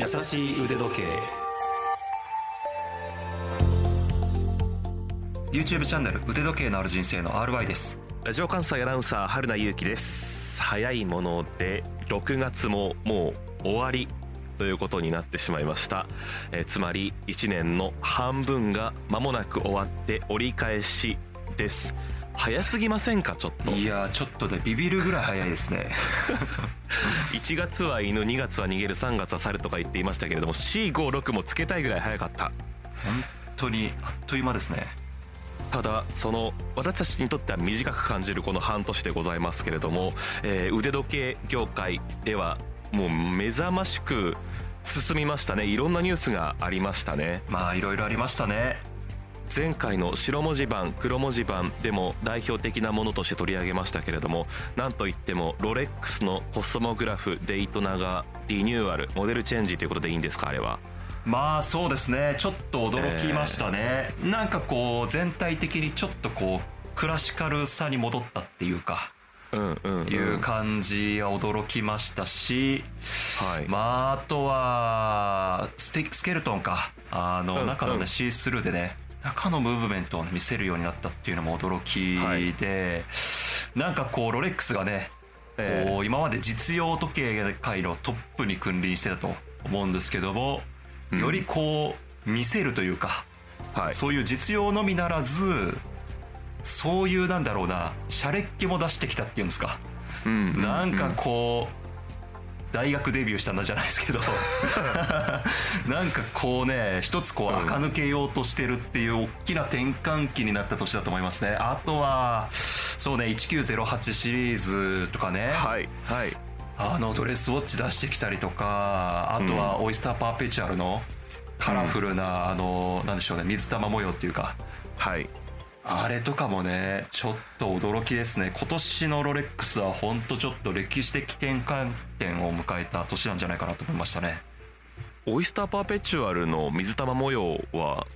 優しい腕時計 YouTube チャンネル腕時計のある人生の RY です。ラジオ関西アナウンサー春名優輝です。早いもので6月ももう終わりということになってしまいました。つまり1年の半分が間もなく終わって折り返しです。早すぎませんか？ちょっと、いやちょっとでビビるぐらい早いですね1月は犬、2月は逃げる、3月は猿とか言っていましたけれども、 4,5,6 もつけたいぐらい早かった。本当にあっという間ですね。ただその私たちにとっては短く感じるこの半年でございますけれども、腕時計業界ではもう目覚ましく進みましたね。いろんなニュースがありましたね。まあいろいろありましたね。前回の白文字盤黒文字盤でも代表的なものとして取り上げましたけれども、なんといってもロレックスのコスモグラフデイトナがリニューアルモデルチェンジということでいいんですか？あれはまあそうですね、ちょっと驚きましたね。なんかこう全体的にちょっとこうクラシカルさに戻ったっていうか、いう感じは驚きましたし、はい、まああとはスケルトンか、中のねシースルーでね、中のムーブメントを見せるようになったっていうのも驚きで、なんかこうロレックスがね、こう今まで実用時計界のトップに君臨してたと思うんですけども、よりこう見せるというか、そういう実用のみならず、そういうなんだろうな、シャレっ気も出してきたっていうんですか、なんかこう大学デビューしたんだじゃないですけどなんかこうね、一つこう垢抜けようとしてるっていう大きな転換期になった年だと思いますね。あとはそうね、1908シリーズとかね、はいはい、ドレスウォッチ出してきたりとか、あとはオイスターパーペチュアルのカラフルななんでしょうね、水玉模様っていうか、はい、あれとかもねちょっと驚きですね。今年のロレックスは本当ちょっと歴史的転換点を迎えた年なんじゃないかなと思いましたね。オイスターパーペチュアルの水玉模様は、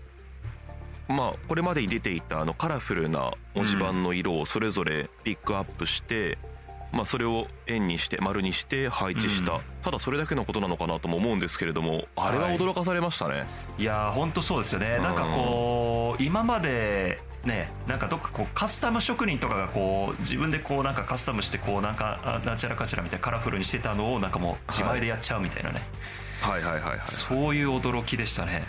まあこれまでに出ていたカラフルな文字盤の色をそれぞれピックアップして、まあそれを円にして丸にして配置した、ただそれだけのことなのかなとも思うんですけれども、あれは驚かされましたね。いや本当そうですよね。なんかこう今までね、なんかどっかこうカスタム職人とかがこう自分でこうなんかカスタムしてこうなんかなんちゃらかちゃらみたいなカラフルにしてたのをなんかもう自前でやっちゃうみたいなね、そういう驚きでしたね。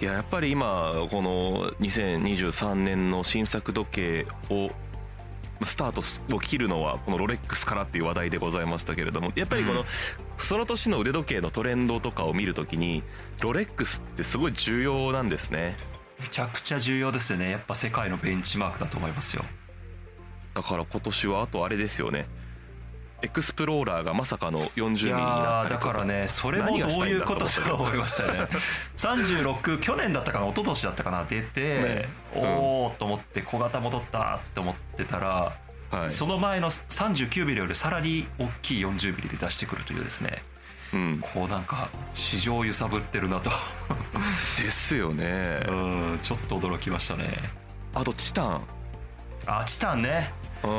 いややっぱり今この2023年の新作時計をスタートを切るのはこのロレックスからっていう話題でございましたけれども、やっぱりこのその年の腕時計のトレンドとかを見るときにロレックスってすごい重要なんですね。めちゃくちゃ重要ですよね。やっぱ世界のベンチマークだと思いますよ。だから今年はあとあれですよね、エクスプローラーがまさかの40ミリになったりとか。だからね、それもどういうことだと思いましたね36去年だったかな一昨年だったかな出て、おーと思って小型戻ったと思ってたら、その前の39ミリよりさらに大きい40ミリで出してくるというですね、こうなんか市場を揺さぶってるなとですよね。ちょっと驚きましたね。あとチタンね、ヨ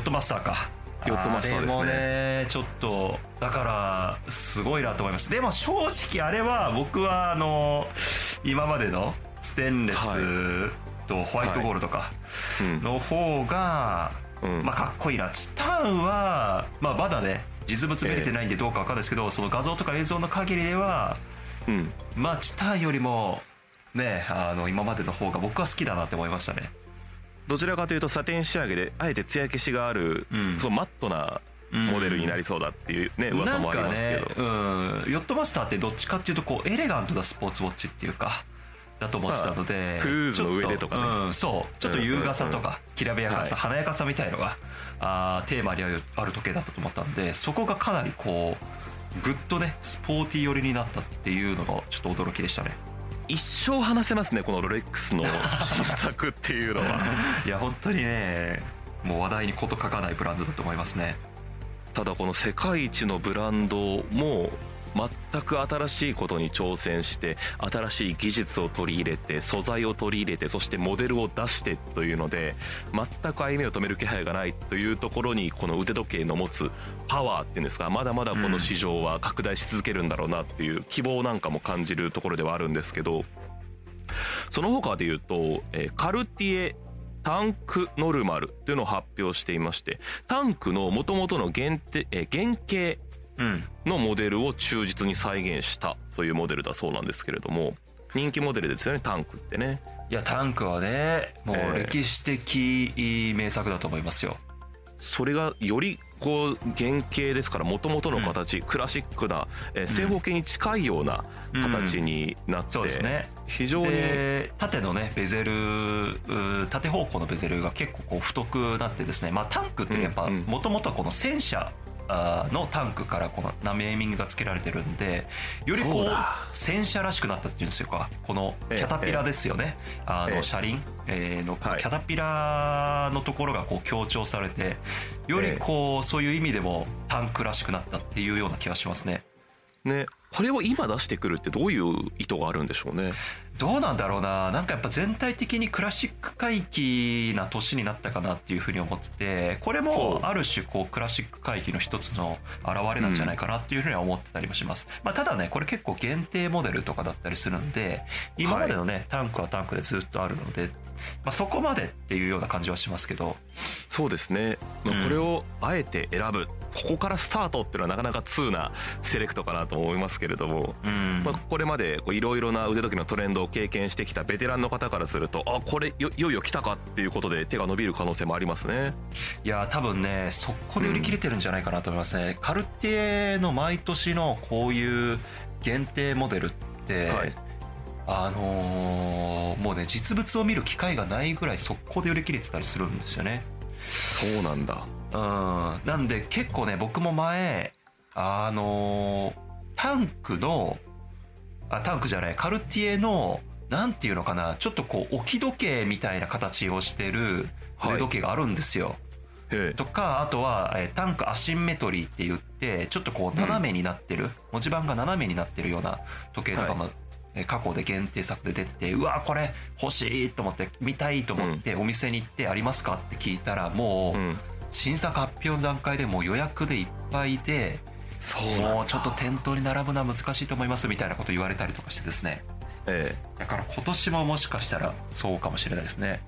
ットマスターか、ヨットマスターですね。あれもねちょっとだからすごいなと思いました。でも正直あれは僕は今までのステンレスとホワイトゴールドかの方がまあかっこいいな。チタンはまあまだね実物見れてないんでどうか分かるんですけど、その画像とか映像の限りでは、まあチタンよりもね今までの方が僕は好きだなって思いましたね。どちらかというとサテン仕上げであえて艶消しがある、そのマットなモデルになりそうだっていうね、噂もありますけど、ヨットマスターってどっちかっていうとこうエレガントなスポーツウォッチっていうかだと思ってたので、クルーズの上でとかね、そうちょっと優雅さとかきらびやかさ華やかさみたいのがテーマにある時計だったと思ったんで、そこがかなりこうグッとねスポーティー寄りになったっていうのがちょっと驚きでしたね。一生話せますねこのロレックスの新作っていうのは。いや本当にねもう話題に事欠かないブランドだと思いますね。ただこの世界一のブランドも全く新しいことに挑戦して、新しい技術を取り入れて、素材を取り入れて、そしてモデルを出してというので、全く歩みを止める気配がないというところに、この腕時計の持つパワーっていうんですか、まだまだこの市場は拡大し続けるんだろうなっていう希望なんかも感じるところではあるんですけど、その他でいうとカルティエタンクノルマルというのを発表していまして、タンクのもともとの原型のモデルを忠実に再現したというモデルだそうなんですけれども、人気モデルですよね、タンクってね。いや、タンクはね、もう歴史的名作だと思いますよ。それがよりこう原型ですから、もともとの形、クラシックな正方形に近いような形になって、そうですね、非常に縦のねベゼル、縦方向のベゼルが結構こう太くなってですね、まあタンクってやっぱもともとこの戦車のタンクからこのネーミングがつけられてるんで、よりこう戦車らしくなったっていうんですよか。このキャタピラですよね、車輪のキャタピラのところがこう強調されて、よりこうそういう意味でもタンクらしくなったっていうような気がしますね。ね、これを今出してくるってどういう意図があるんでしょうね。どうなんだろうな、なんかやっぱ全体的にクラシック回帰な年になったかなっていうふうに思ってて、これもある種こうクラシック回帰の一つの表れなんじゃないかなっていうふうには思ってたりもします、まあ、ただね、これ結構限定モデルとかだったりするんで、今までのね、はい、タンクはタンクでずっとあるので、まあ、そこまでっていうような感じはしますけど。そうですね、まあ、これをあえて選ぶ、ここからスタートっていうのはなかなか通なセレクトかなと思いますけれども、まあ、これまでいろいろな腕時計のトレンドを経験してきたベテランの方からすると、あ、これ いよいよ来たかっていうことで手が伸びる可能性もありますね。いや、多分ね、そこで売り切れてるんじゃないかなと思いますね、カルティエの毎年のこういう限定モデルって、はい、もうね、実物を見る機会がないぐらい速攻で売り切れてたりするんですよね。そうなんだ。うん、なんで結構ね、僕も前カルティエのなんていうのかな、ちょっとこう置き時計みたいな形をしてる腕時計があるんですよ、はい、とか、あとはタンクアシンメトリーって言って、ちょっとこう斜めになってる、文字盤が斜めになってるような時計とかも、はい、過去で限定作で出て、うわこれ欲しいと思って、見たいと思ってお店に行って、ありますかって聞いたら、もう新作発表の段階でもう予約でいっぱいで、もうちょっと店頭に並ぶのは難しいと思いますみたいなこと言われたりとかしてですね、だから今年ももしかしたらそうかもしれないですね。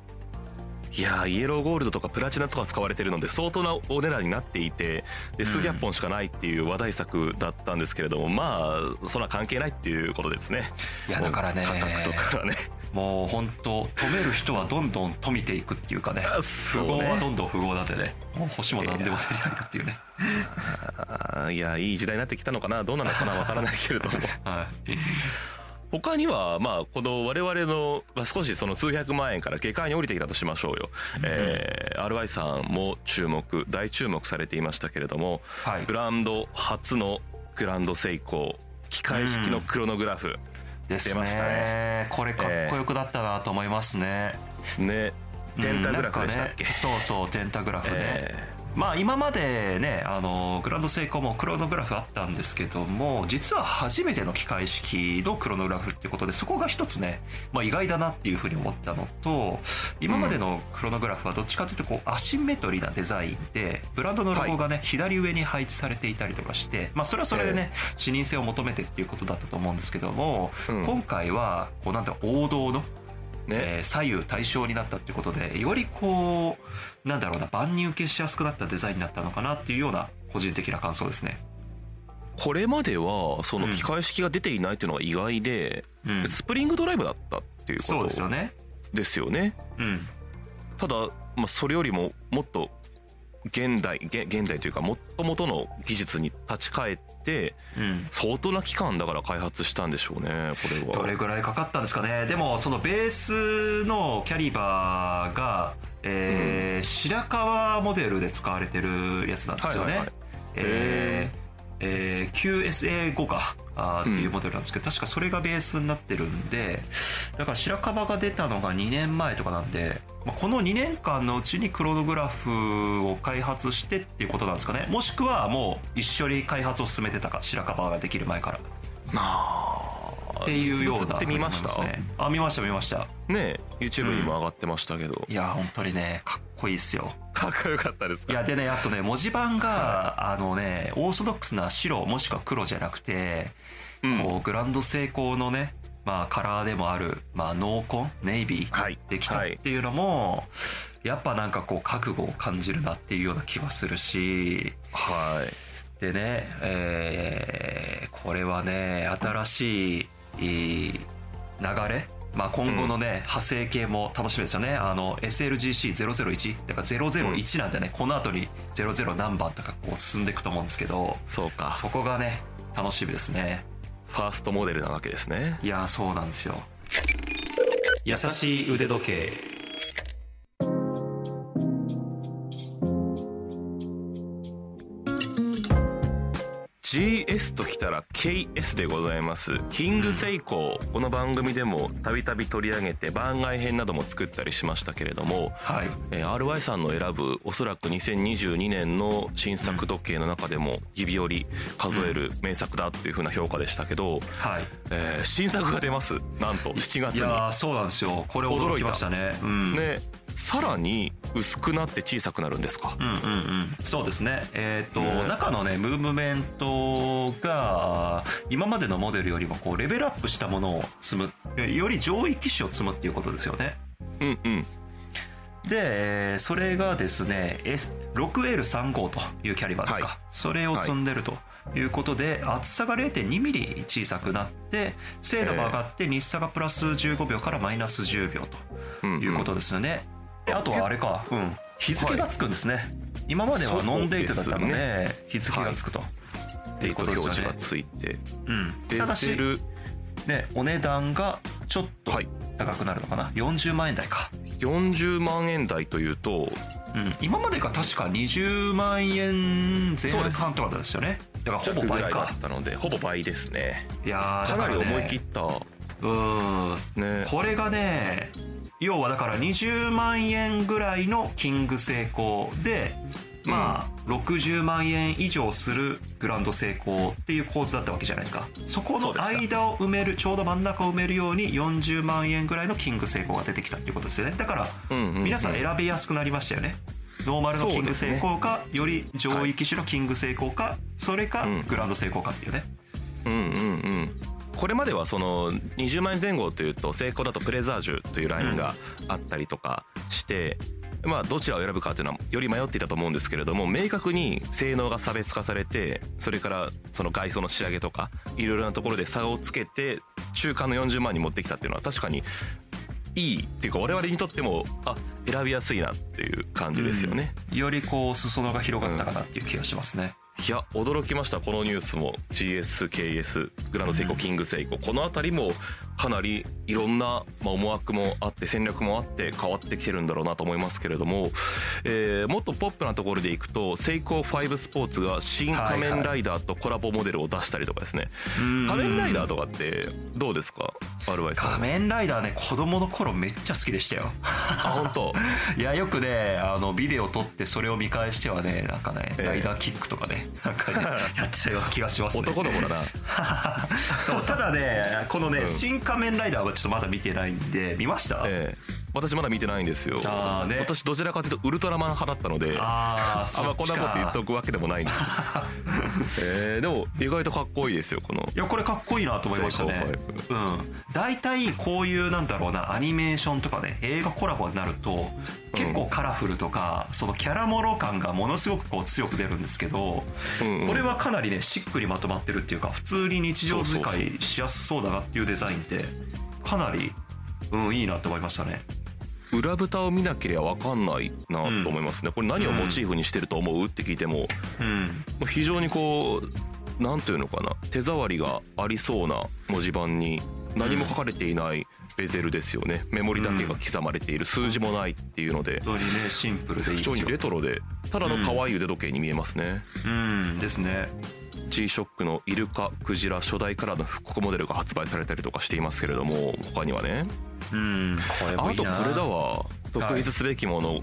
いや、イエローゴールドとかプラチナとか使われてるので相当なお値段になっていて、で数百本しかないっていう話題作だったんですけれども、まあそんな関係ないっていうことですね。いや、だからね、価格とかね、もう本当富める人はどんどん富めていくっていうかね、富豪はどんどん富豪だってね、もう星も何でも競り合えるっていうね。いや、いい時代になってきたのかな、どうなのかな、わからないけれども、はい。他には、まあこの我々の少しその数百万円から下界に降りてきたとしましょうよ、RY さんも大注目されていましたけれども、ブランド初のグランドセイコー機械式のクロノグラフ出ました ね、これかっこよくなったなと思いますね。ね、テンタグラフでしたっけ、そうそう、テンタグラフね、まあ、今までね、グランドセイコーもクロノグラフあったんですけども、実は初めての機械式のクロノグラフっていうことで、そこが一つね、まあ、意外だなっていうふうに思ったのと、今までのクロノグラフはどっちかというとこうアシンメトリーなデザインで、ブランドのロゴがね、左上に配置されていたりとかして、まあそれはそれでね、視認性を求めてっていうことだったと思うんですけども、今回はこうなんて王道の左右対称になったっていうことで、よりこうなんだろうな、万人受けしやすくなったデザインになったのかなっていうような個人的な感想ですね。これまではその機械式が出ていないっていうのが意外で、スプリングドライブだったっていうことですよね。ただ、まあ、それよりももっと現代というか、もともとの技術に立ち返って、相当な期間だから開発したんでしょうね。これはどれぐらいかかったんですかね。でもそのベースのキャリバーが、白川モデルで使われてるやつなんですよね。QSA5 かっていうモデルなんですけど、確かそれがベースになってるんで、だから白樺が出たのが2年前とかなんで、この2年間のうちにクロノグラフを開発してっていうことなんですかね。もしくはもう一緒に開発を進めてたか、白樺ができる前からっていうような。見ました、ね、あ、見ました見ましたね。YouTube にも上がってましたけど、いや本当にね、かっこいいですよ。かっこよかったですか。いやでね、あとね、文字盤があのね、オーソドックスな白もしくは黒じゃなくて、こうグランドセイコーのね、カラーでもある、濃紺ネイビーできたっていうのも、やっぱなんかこう覚悟を感じるなっていうような気はするし、はい。でね、これはね、新しい流れ、今後のね、派生系も楽しみですよね。SLGC001 だから001なんでね、この後に00何番とかこう進んでいくと思うんですけど、そうか、そこがね楽しみですね。ファーストモデルなわけですね。いやそうなんですよ。優しい腕時計。GS ときたら KS でございます。キングセイコー、この番組でもたびたび取り上げて番外編なども作ったりしましたけれども、はい、RY さんの選ぶおそらく2022年の新作時計の中でも指折り数える名作だっていう風な評価でしたけど、はい、新作が出ます。なんと7月に。いやそうなんですよ、これ驚きましたね。ね、さらに薄くなって小さくなるんですか。そうですね、中のねムーブメントが今までのモデルよりもこうレベルアップしたものを積む、より上位機種を積むっていうことですよね。うんうん。でそれがですね 6L35 というキャリバーですか、はい、それを積んでるということで、はい、厚さが 0.2 ミリ小さくなって、精度も上がって日差がプラス15秒からマイナス10秒ということですよね。うんうん。あとはあれか、日付がつくんですね、はい、今まではノンデートだったので、日付がつくと、デート表示がついて、ただし、ね、お値段がちょっと高くなるのかな、はい、40万円台か。40万円台というと、今までが確か20万円前半とかですよね。だからほぼ倍かだったので、ほぼ倍ですね。いやかなり思い切った、ね、これがね、要はだから20万円ぐらいのキングセイコーで、60万円以上するグランドセイコーっていう構図だったわけじゃないですか。そこの間を埋める、ちょうど真ん中を埋めるように40万円ぐらいのキングセイコーが出てきたっていうことですよね。だから皆さん選びやすくなりましたよね。ノーマルのキングセイコーか、より上位機種のキングセイコーか、それかグランドセイコーかっていうね。これまではその20万円前後というと、セイコーだとプレザージュというラインがあったりとかして、どちらを選ぶかというのはより迷っていたと思うんですけれども、明確に性能が差別化されて、それからその外装の仕上げとかいろいろなところで差をつけて中間の40万に持ってきたっていうのは、確かにいいっていうか、我々にとっても選びやすいなっていう感じですよね。よりこう裾野が広がったかなっていう気がしますね。いや驚きました。このニュースも GS、KS、グランドセイコー、キングセイコー、このあたりもかなりいろんな思惑もあって戦略もあって変わってきてるんだろうなと思いますけれども、もっとポップなところでいくと、セイコー5スポーツが新仮面ライダーとコラボモデルを出したりとかですね。仮面ライダーとかってどうですか、RYさん。仮面ライダーね、子供の頃めっちゃ好きでしたよ。あ、本当。いやよくね、ビデオ撮ってそれを見返してはね、なんかね、ライダーキックとかね、なんかねやっちゃう気がしますね。男の子だな。そう、ただね、このね、新仮面ライダーはちょっとまだ見てないんで。見ました？私まだ見てないんですよ。私どちらかというとウルトラマン派だったので、こんなこと言っとくわけでもないんですけど、でも意外とかっこいいですよ、この。いやこれかっこいいなと思いましたね。大体こういうなんだろうな、アニメーションとかね、映画コラボになると結構カラフルとか、そのキャラモロ感がものすごくこう強く出るんですけど、これはかなりねしっくりまとまってるっていうか、普通に日常使いしやすそうだなっていうデザインで、かなりいいなと思いましたね。裏蓋を見なければ分かんないなと思いますね。これ何をモチーフにしてると思うって聞いても、非常にこうなんていうのかな、手触りがありそうな文字盤に何も書かれていないベゼルですよね。メモリだけが刻まれている、数字もないっていうので、本当にねシンプルでいいですよ。非常にレトロで、ただの可愛い腕時計に見えますね。ですね。G-SHOCK のイルカクジラ初代からの復刻モデルが発売されたりとかしていますけれども、他にはね、これもいいな。あとこれだわ、特筆すべきもの、はい、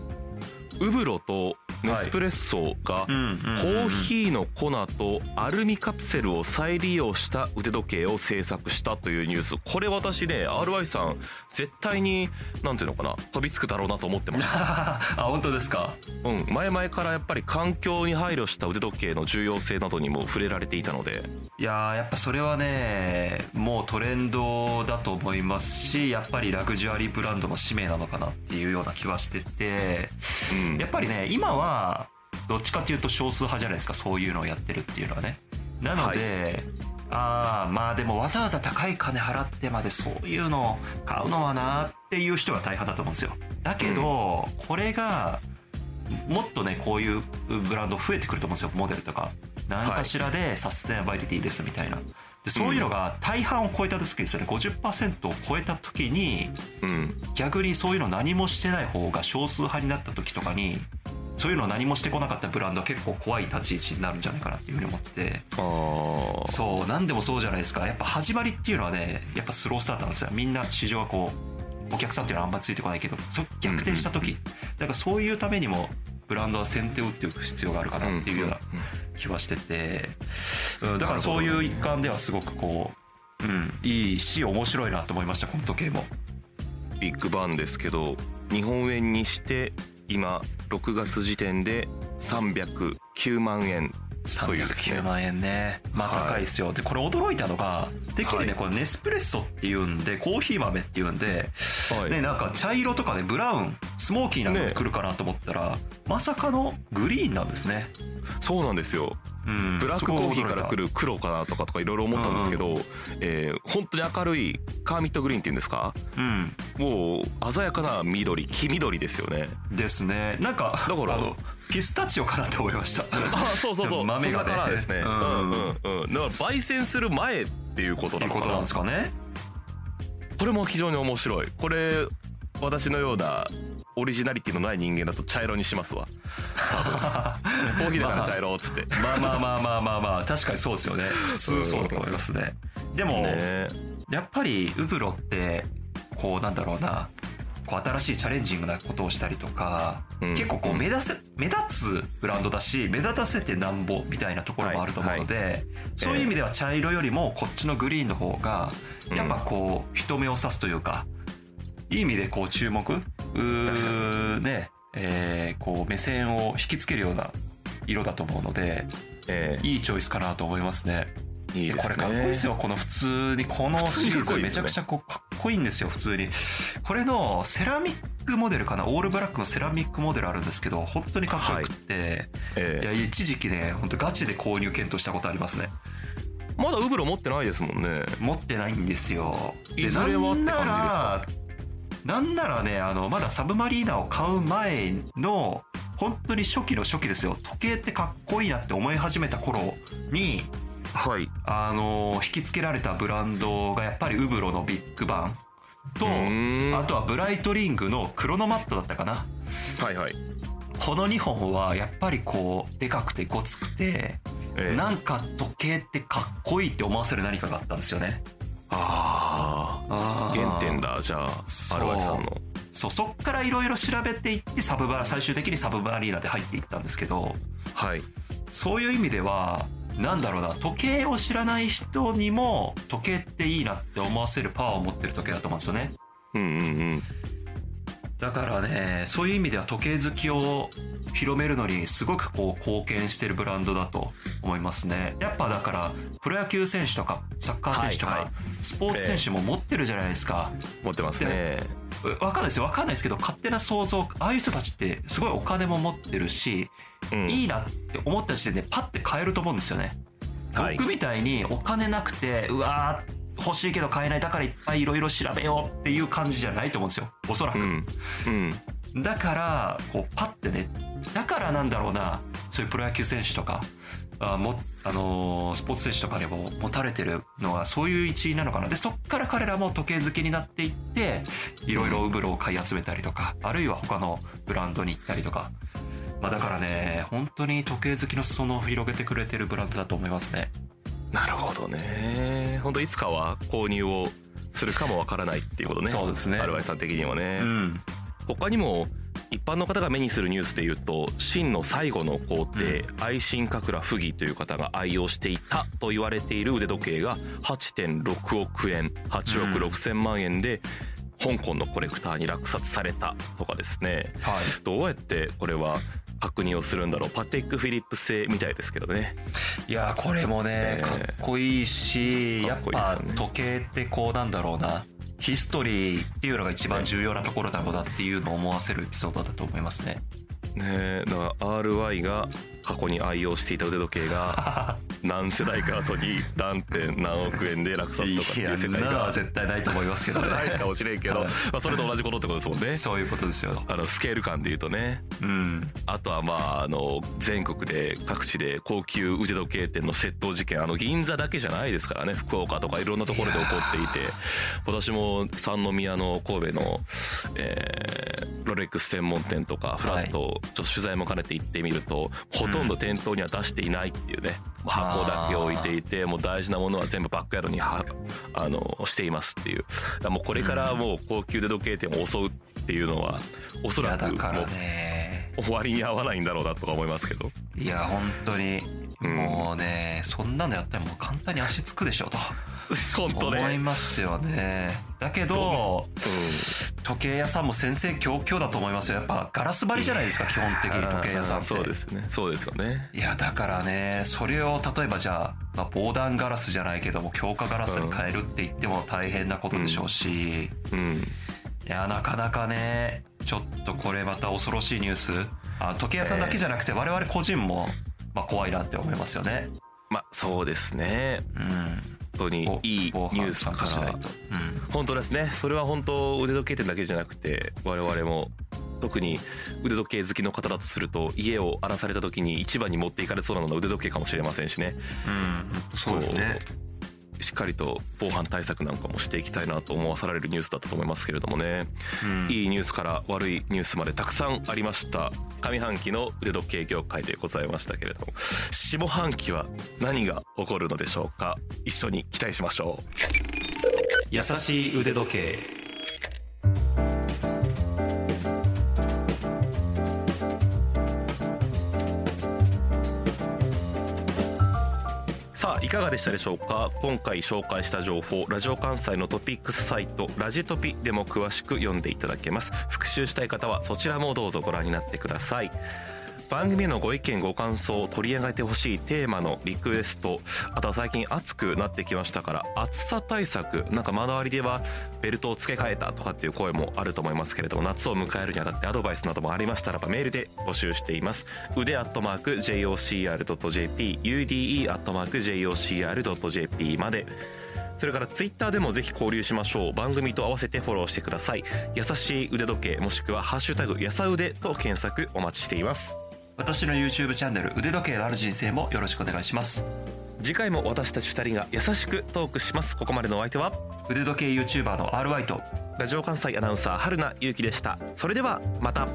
ウブロとネスプレッソがコーヒーの粉とアルミカプセルを再利用した腕時計を製作したというニュース、これ私ね RY さん絶対になんていうのかな、飛びつくだろうなと思ってました。あ、本当ですか。前々からやっぱり環境に配慮した腕時計の重要性などにも触れられていたので、いややっぱそれはねもうトレンドだと思いますし、やっぱりラグジュアリーブランドの使命なのかなっていうような気はしてて、やっぱりね今はどっちかというと少数派じゃないですか、そういうのをやってるっていうのはね。なので、はい、まあでもわざわざ高い金払ってまでそういうのを買うのはなっていう人が大半だと思うんですよ。だけど、これがもっとねこういうブランド増えてくると思うんですよ、モデルとか何かしらでサステナビリティですみたいな。でそういうのが大半を超えた時ですよね、50% を超えた時に、逆にそういうの何もしてない方が少数派になった時とかに、そういうのを何もしてこなかったブランドは結構怖い立ち位置になるんじゃないかなっていうふうに思ってて、そう何でもそうじゃないですか。やっぱ始まりっていうのはね、やっぱスロースタートなんですよ。みんな市場はこうお客さんっていうのはあんまりついてこないけど、逆転した時、だからそういうためにもブランドは先手を打っていく必要があるかなっていうような気はしてて、だからそういう一環ではすごくこう、いいし面白いなと思いました、この時計も。ビッグバンですけど日本円にして今6月時点で309万円という、ね、309万円ね、まあ高いですよ。でこれ驚いたのがてっきりね、これネスプレッソっていうんでコーヒー豆っていうんで、ね、なんか茶色とかねブラウンスモーキーなのが来るかなと思ったら、まさかのグリーンなんですね。そうなんですよ、ブラックコーヒーから来る黒かなとかいろいろ思ったんですけど、本当に明るいカーミットグリーンっていうんですか、もう鮮やかな緑、黄緑ですよね。ですね。なんかだからピスタチオかなって思いました。あ、そうそうそう。豆がね。そうですね。だから焙煎する前っていうことなのかな。っていうことなんですかね。これも非常に面白い。これ私のようなオリジナリティのない人間だと茶色にしますわ。コーヒーだから茶色っつって。まあ確かにそうですよね。普通そうだと思いますね。でもやっぱりウブロってこうなんだろうな。新しいチャレンジングなことをしたりとか、結構こう目立つブランドだし、目立たせてなんぼみたいなところもあると思うので、そういう意味では茶色よりもこっちのグリーンの方がやっぱこう人目を刺すというか、いい意味でこう注目ね、こう目線を引きつけるような色だと思うので、いいチョイスかなと思いますね。いいですね。これかっこいいですよ。この普通にこのシリーズめちゃくちゃこうかっこいいんですよ。普通にこれのセラミックモデルかな、オールブラックのセラミックモデルあるんですけど、本当にかっこよくって、いや一時期ね本当ガチで購入検討したことありますね。まだウブロ持ってないですもんね。持ってないんですよ。いずれはって感じですか。なんならね、まだサブマリーナを買う前の本当に初期の初期ですよ。時計ってかっこいいなって思い始めた頃に、引きつけられたブランドがやっぱりウブロのビッグバンと、あとはブライトリングのクロノマットだったかな。この2本はやっぱりこうでかくてごつくて、なんか時計ってかっこいいって思わせる何かがあったんですよね。原点だ。じゃあRYさんの。そっからいろいろ調べていって最終的にサブマリーナで入っていったんですけど、そういう意味ではなんだろうな、時計を知らない人にも時計っていいなって思わせるパワーを持ってる時計だと思うんですよね。だからね、そういう意味では時計好きを広めるのにすごくこう貢献してるブランドだと思いますね。やっぱだからプロ野球選手とかサッカー選手とか、スポーツ選手も持ってるじゃないですか。持ってますね。わかんないですけど勝手な想像、ああいう人たちってすごいお金も持ってるし、いいなって思った時点でパッて買えると思うんですよね。僕みたいにお金なくてうわー欲しいけど買えない、だからいっぱいいろいろ調べようっていう感じじゃないと思うんですよ、おそらく。だからこうパッてね、だからなんだろうな、そういうプロ野球選手とかスポーツ選手とかにも持たれてるのはそういう一因なのかな。でそっから彼らも時計好きになっていって、いろいろウブロを買い集めたりとか、あるいは他のブランドに行ったりとかまあだからね、本当に時計好きの裾野を広げてくれてるブランドだと思いますね。なるほどね。本当いつかは購入をするかもわからないっていうことね。そうですね。RYさん的にはね、うん、他にも一般の方が目にするニュースでいうと、真の最後の皇帝、愛新覚羅溥儀という方が愛用していたと言われている腕時計が 8.6 億円8億6000万円で香港のコレクターに落札されたとかですね、はい、どうやってこれは確認をするんだろう。パテックフィリップ製みたいですけどね。いやこれもねかっこいいし、やっぱ時計ってこうなんだろうな、ヒストリーっていうのが一番重要なところだろうなっていうのを思わせるエピソードだと思いますね。ねえ、だから RY が過去に愛用していた腕時計が何世代か後に何点何億円で落札とかっていう世界が絶対ないと思いますけどね。ないかもしれんけど、まあそれと同じことってことですもんね。そういうことですよ。スケール感でいうとね、うん、あとはまあ全国で各地で高級腕時計店の窃盗事件、銀座だけじゃないですからね、福岡とかいろんなところで起こっていて、私も三宮の神戸の、ロレックス専門店とかフラット、はい、ちょっと取材も兼ねて行ってみるとほとんど店頭には出していないっていうね、箱だけ置いていて、もう大事なものは全部バックヤードにしていますっていう。もうこれからもう高級腕時計店を襲うっていうのはおそらくもう終わりに合わないんだろうなとか思いますけど、いや本当にもうね、そんなのやったらもう簡単に足つくでしょと本当ね思いますよね。だけど、うん、時計屋さんも先生恐々だと思いますよ。やっぱガラス張りじゃないですか、基本的に時計屋さんって。そうですね。そうですよね。いやだからね、それを例えばじゃあ、まあ、防弾ガラスじゃないけども強化ガラスに変えるって言っても大変なことでしょうし、うんうん、いやなかなかね、ちょっとこれまた恐ろしいニュース。時計屋さんだけじゃなくて我々個人も、まあ、怖いなって思いますよね。まあそうですね。うん。本当にいいニュースかなと、うん、本当ですね。それは本当腕時計店だけじゃなくて我々も、特に腕時計好きの方だとすると家を荒らされた時に一番に持っていかれそうなのが腕時計かもしれませんしね、うん、そうですね。しっかりと防犯対策なんかもしていきたいなと思わされるニュースだったと思いますけれどもね、うん、いいニュースから悪いニュースまでたくさんありました。上半期の腕時計業界でございましたけれども、下半期は何が起こるのでしょうか。一緒に期待しましょう。優しい腕時計。さあいかがでしたでしょうか。今回紹介した情報、ラジオ関西のトピックスサイトラジトピでも詳しく読んでいただけます。復習したい方はそちらもどうぞご覧になってください。番組へのご意見ご感想、取り上げてほしいテーマのリクエスト、あとは最近暑くなってきましたから暑さ対策、なんか周りではベルトを付け替えたとかっていう声もあると思いますけれども、夏を迎えるにあたってアドバイスなどもありましたらばメールで募集しています。ude@jocr.jp ude@jocr.jp まで。それからツイッターでもぜひ交流しましょう。番組と合わせてフォローしてください。優しい腕時計、もしくはハッシュタグやさうでと検索お待ちしています。私の YouTube チャンネル腕時計のある人生もよろしくお願いします。次回も私たち2人が優しくトークします。ここまでのお相手は腕時計 YouTuber の RY とラジオ関西アナウンサー春名優輝でした。それではまた。